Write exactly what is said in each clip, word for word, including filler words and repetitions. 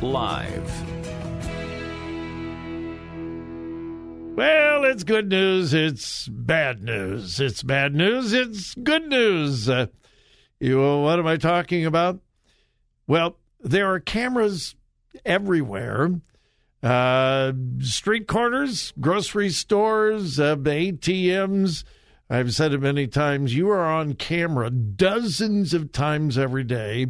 Live. Well, it's good news. It's bad news. It's bad news. It's good news. Uh, you know, what am I talking about? Well, there are cameras everywhere. Uh, street corners, grocery stores, uh, A T Ms. I've said it many times. You are on camera dozens of times every day.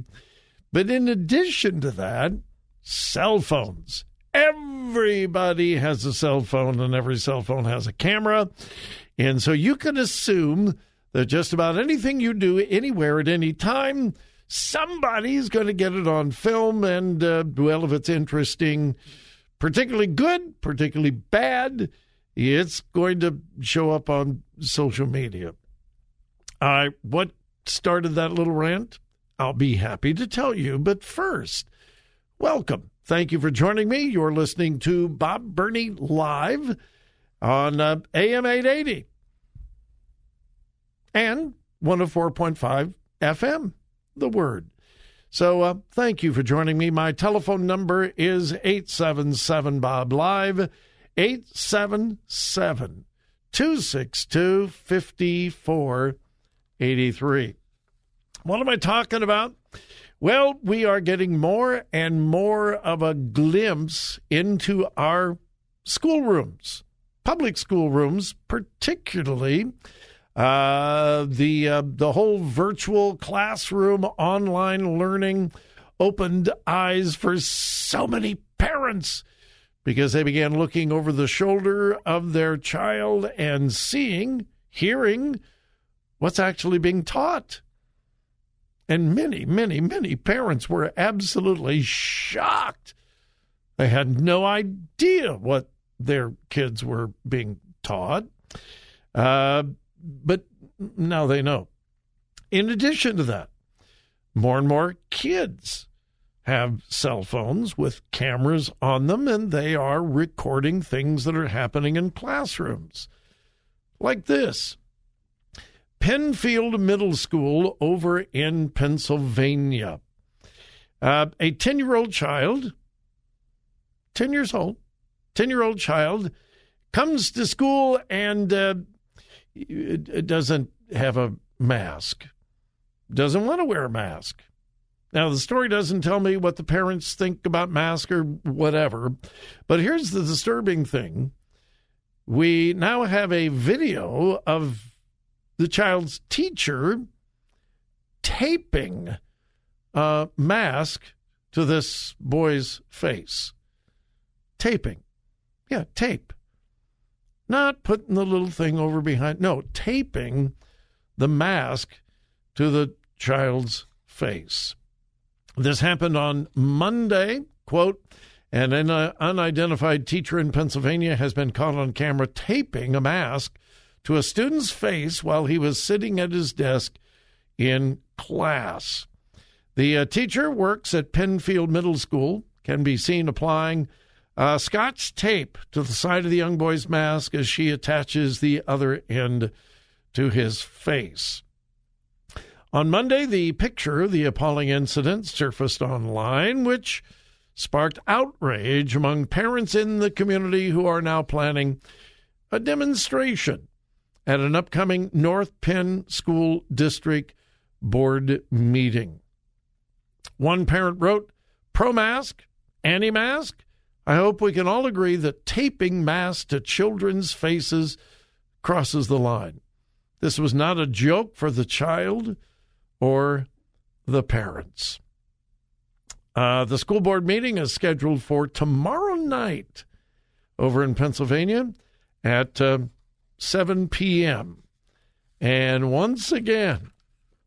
But in addition to that, cell phones. Everybody has a cell phone, and every cell phone has a camera. And so you can assume that just about anything you do anywhere at any time, somebody's going to get it on film. And, uh, well, if it's interesting, particularly good, particularly bad, it's going to show up on social media. All right, what started that little rant? I'll be happy to tell you. But first, welcome. Thank you for joining me. You're listening to Bob Burney Live on uh, A M eight eighty and one oh four point five F M, The Word. So uh, thank you for joining me. My telephone number is eight seven seven B O B Live, eight seven seven, two six two, five four eight three. What am I talking about? Well, we are getting more and more of a glimpse into our schoolrooms, public schoolrooms, particularly uh, the uh, the whole virtual classroom, online learning, opened eyes for so many parents because they began looking over the shoulder of their child and seeing, hearing what's actually being taught. And many, many, many parents were absolutely shocked. They had no idea what their kids were being taught. Uh, but now they know. In addition to that, more and more kids have cell phones with cameras on them, and they are recording things that are happening in classrooms. Like this. Penfield Middle School over in Pennsylvania. Uh, a ten-year-old child, ten years old, ten-year-old child comes to school and uh, doesn't have a mask, doesn't want to wear a mask. Now, the story doesn't tell me what the parents think about masks or whatever, but here's the disturbing thing. We now have a video of the child's teacher taping a mask to this boy's face. Taping. Yeah, tape. Not putting the little thing over behind. No, taping the mask to the child's face. This happened on Monday, quote, and an unidentified teacher in Pennsylvania has been caught on camera taping a mask to a student's face while he was sitting at his desk in class. The uh, teacher works at Penfield Middle School, can be seen applying uh, Scotch tape to the side of the young boy's mask as she attaches the other end to his face. On Monday, the picture of the appalling incident surfaced online, which sparked outrage among parents in the community who are now planning a demonstration at an upcoming North Penn School District board meeting. One parent wrote, "Pro-mask, anti-mask, I hope we can all agree that taping masks to children's faces crosses the line. This was not a joke for the child or the parents." Uh, the school board meeting is scheduled for tomorrow night over in Pennsylvania at uh, seven p.m. And once again,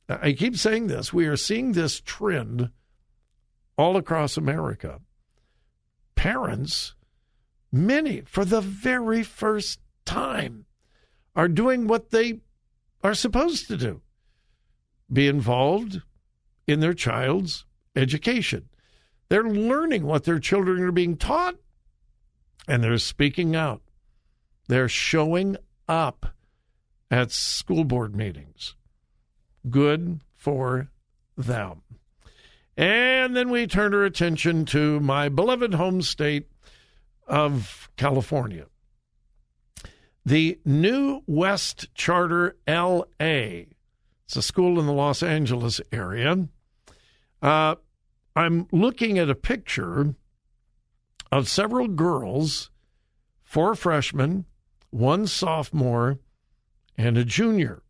I keep saying this, we are seeing this trend all across America. Parents, many for the very first time, are doing what they are supposed to do, be involved in their child's education. They're learning what their children are being taught, and they're speaking out. They're showing up at school board meetings. Good for them. And then we turn our attention to my beloved home state of California. The New West Charter L A, it's a school in the Los Angeles area. Uh, I'm looking at a picture of several girls, four freshmen, one sophomore, and a junior.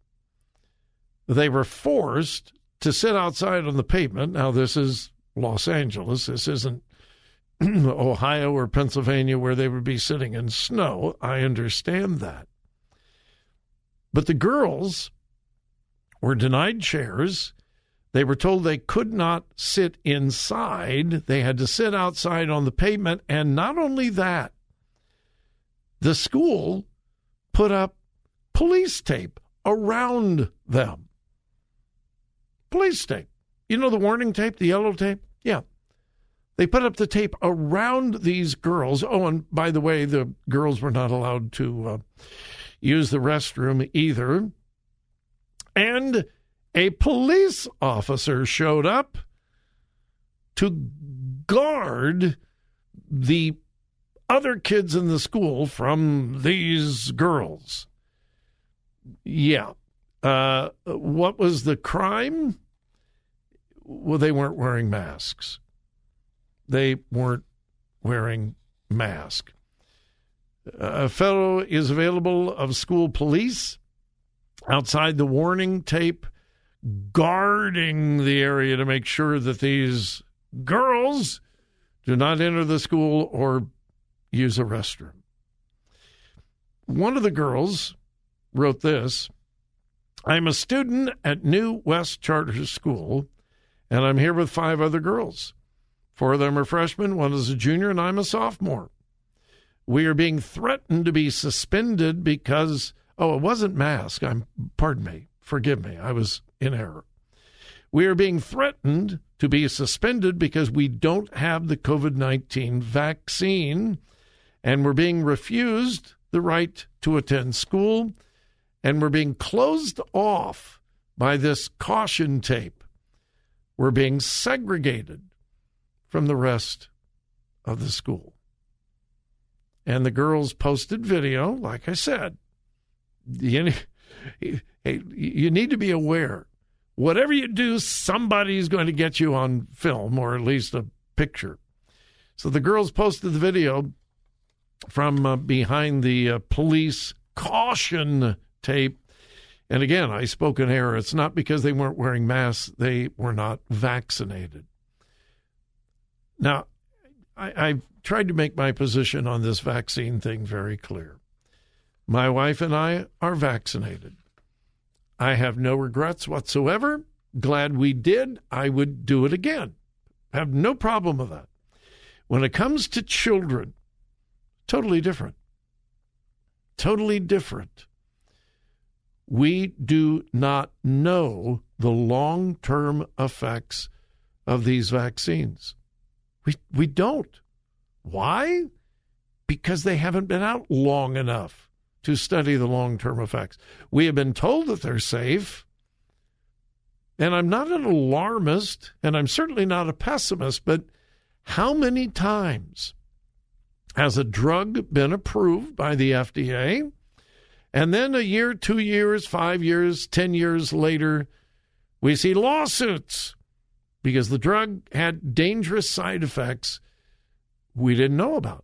They were forced to sit outside on the pavement. Now, this is Los Angeles. This isn't Ohio or Pennsylvania where they would be sitting in snow. I understand that. But the girls were denied chairs. They were told they could not sit inside. They had to sit outside on the pavement. And not only that, the school put up police tape around them. Police tape. You know the warning tape, the yellow tape? Yeah. They put up the tape around these girls. Oh, and by the way, the girls were not allowed to uh, use the restroom either. And a police officer showed up to guard the other kids in the school from these girls. Yeah. Uh, what was the crime? Well, they weren't wearing masks. They weren't wearing masks. A photo is available of school police outside the warning tape, guarding the area to make sure that these girls do not enter the school or use a restroom. One of the girls wrote this, "I'm a student at New West Charter School, and I'm here with five other girls. Four of them are freshmen, one is a junior, and I'm a sophomore. We are being threatened to be suspended because, oh, it wasn't mask. I'm, pardon me, forgive me, I was in error. We are being threatened to be suspended because we don't have the covid nineteen vaccine, and we're being refused the right to attend school, and we're being closed off by this caution tape. We're being segregated from the rest of the school." And the girls posted video, like I said. You, you need to be aware. Whatever you do, somebody's going to get you on film, or at least a picture. So the girls posted the video from uh, behind the uh, police caution tape. And again, I spoke in error. It's not because they weren't wearing masks. They were not vaccinated. Now, I, I've tried to make my position on this vaccine thing very clear. My wife and I are vaccinated. I have no regrets whatsoever. Glad we did. I would do it again. Have no problem with that. When it comes to children, totally different. Totally different. We do not know the long-term effects of these vaccines. We we don't. Why? Because they haven't been out long enough to study the long-term effects. We have been told that they're safe, and I'm not an alarmist, and I'm certainly not a pessimist, but how many times has a drug been approved by the F D A, and then a year, two years, five years, ten years later, we see lawsuits because the drug had dangerous side effects we didn't know about?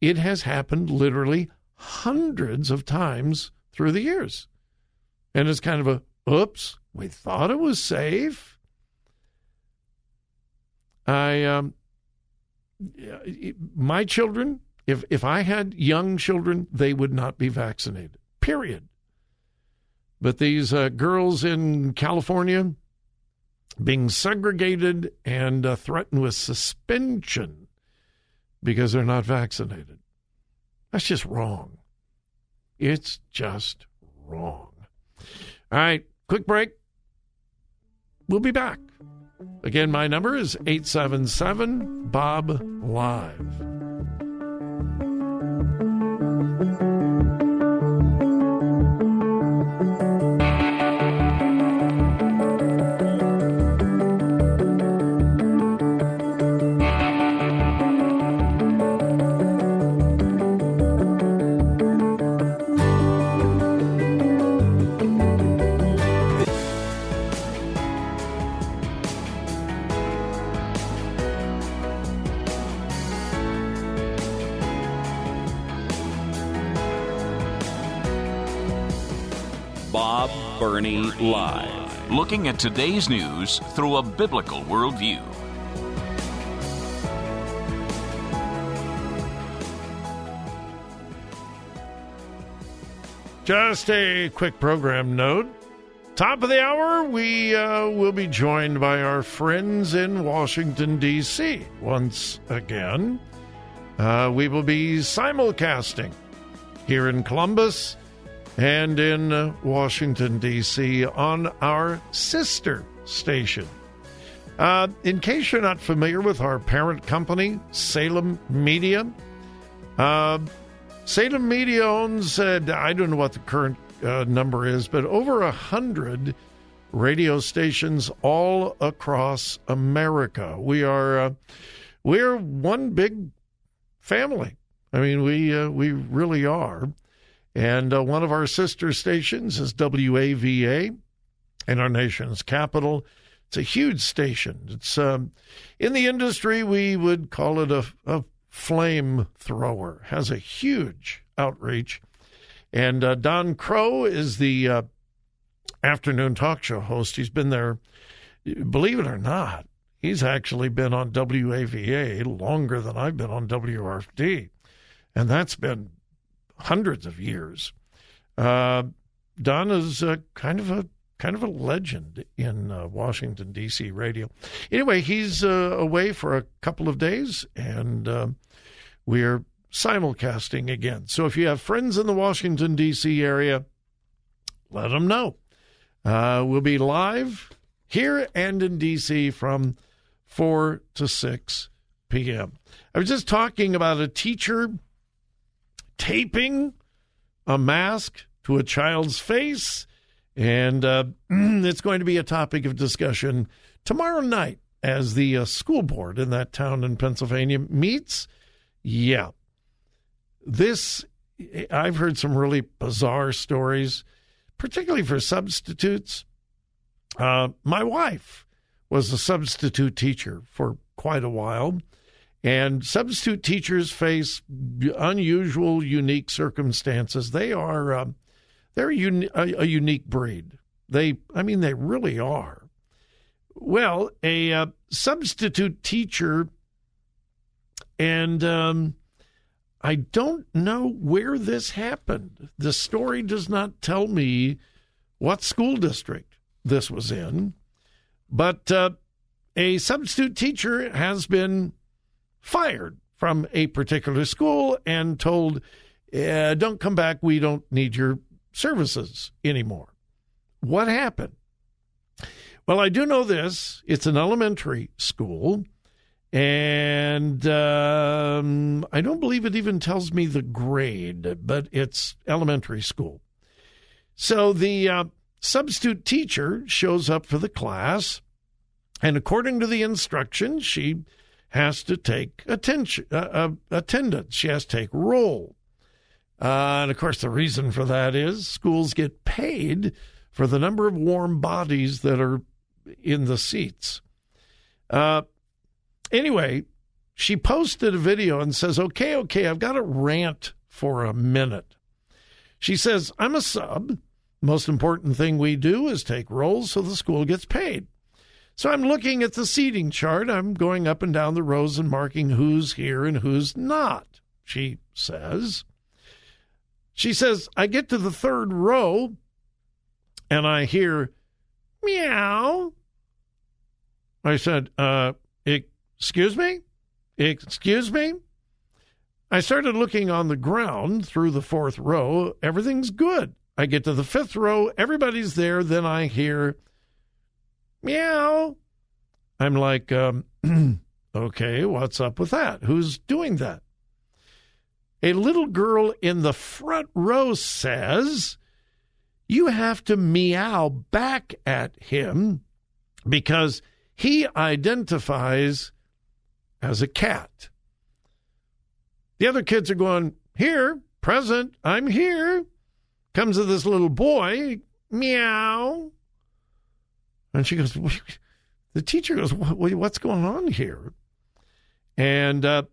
It has happened literally hundreds of times through the years. And it's kind of a, oops, we thought it was safe. I, um, my children, if, if I had young children, they would not be vaccinated, period. But these uh, girls in California being segregated and uh, threatened with suspension because they're not vaccinated. That's just wrong. It's just wrong. All right, quick break. We'll be back. Again, my number is eight seven seven, B O B, L I V E. Live, looking at today's news through a biblical worldview. Just a quick program note. Top of the hour, we uh, will be joined by our friends in Washington, D C once again. Uh, we will be simulcasting here in Columbus and in Washington, D C on our sister station. Uh, in case you're not familiar with our parent company, Salem Media, uh, Salem Media owns, uh, I don't know what the current uh, number is, but over a hundred radio stations all across America. We are uh, we're one big family. I mean, we uh, we really are. And uh, one of our sister stations is W A V A in our nation's capital. It's a huge station. It's um, in the industry, we would call it a, a flamethrower. Has a huge outreach. And uh, Don Crow is the uh, afternoon talk show host. He's been there, believe it or not, he's actually been on W A V A longer than I've been on W R F D. And that's been hundreds of years. Uh, Don is uh, kind of a kind of a legend in uh, Washington, D C radio. Anyway, he's uh, away for a couple of days, and uh, we're simulcasting again. So if you have friends in the Washington, D C area, let them know. Uh, we'll be live here and in D C from four to six p.m. I was just talking about a teacher taping a mask to a child's face, and uh, it's going to be a topic of discussion tomorrow night as the uh, school board in that town in Pennsylvania meets. Yeah. This, I've heard some really bizarre stories, particularly for substitutes. Uh, my wife was a substitute teacher for quite a while. And substitute teachers face unusual, unique circumstances. They are uh, they're a, uni- a, a unique breed. They, I mean, they really are. Well, a uh, substitute teacher, and um, I don't know where this happened. The story does not tell me what school district this was in, but uh, a substitute teacher has been fired from a particular school and told, eh, don't come back, we don't need your services anymore. What happened? Well, I do know this. It's an elementary school, and um, I don't believe it even tells me the grade, but it's elementary school. So the uh, substitute teacher shows up for the class, and according to the instructions, she has to take attention, uh, uh, attendance. She has to take roll. Uh, and, of course, the reason for that is schools get paid for the number of warm bodies that are in the seats. Uh, anyway, she posted a video and says, okay, okay, I've got to rant for a minute. She says, I'm a sub. Most important thing we do is take rolls so the school gets paid. So I'm looking at the seating chart. I'm going up and down the rows and marking who's here and who's not, she says. She says, I get to the third row, and I hear, meow. I said, uh, excuse me? Excuse me? I started looking on the ground through the fourth row. Everything's good. I get to the fifth row. Everybody's there. Then I hear, meow. I'm like, um, okay, what's up with that? Who's doing that? A little girl in the front row says, you have to meow back at him because he identifies as a cat. The other kids are going, here, present, I'm here. Comes to this little boy, meow. And she goes, the teacher goes, what's going on here? And uh,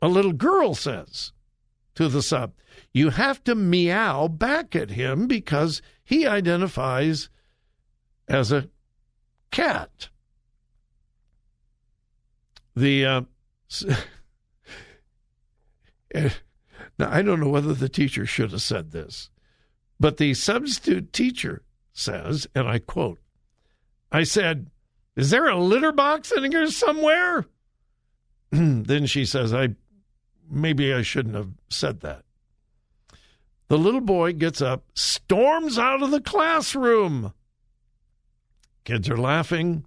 a little girl says to the sub, you have to meow back at him because he identifies as a cat. The uh, now, I don't know whether the teacher should have said this, but the substitute teacher says, and I quote, I said, is there a litter box in here somewhere? Then she says, I maybe I shouldn't have said that. The little boy gets up, storms out of the classroom. Kids are laughing,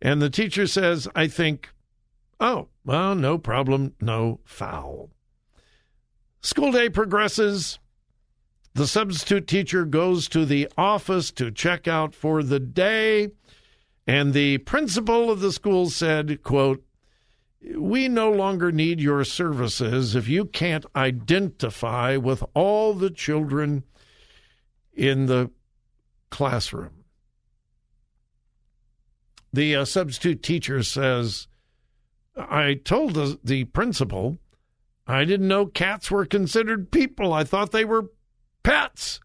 and the teacher says, I think, oh, well, no problem, no foul. School day progresses. The substitute teacher goes to the office to check out for the day, and the principal of the school said, quote, we no longer need your services if you can't identify with all the children in the classroom. The uh, substitute teacher says, I told the, the principal, I didn't know cats were considered people. I thought they were pets.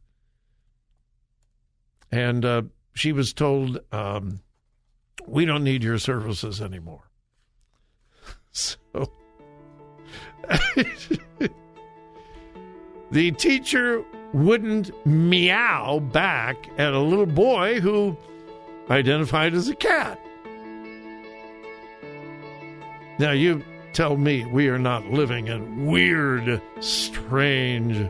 And uh, she was told, um, we don't need your services anymore. So the teacher wouldn't meow back at a little boy who identified as a cat. Now you tell me we are not living in weird, strange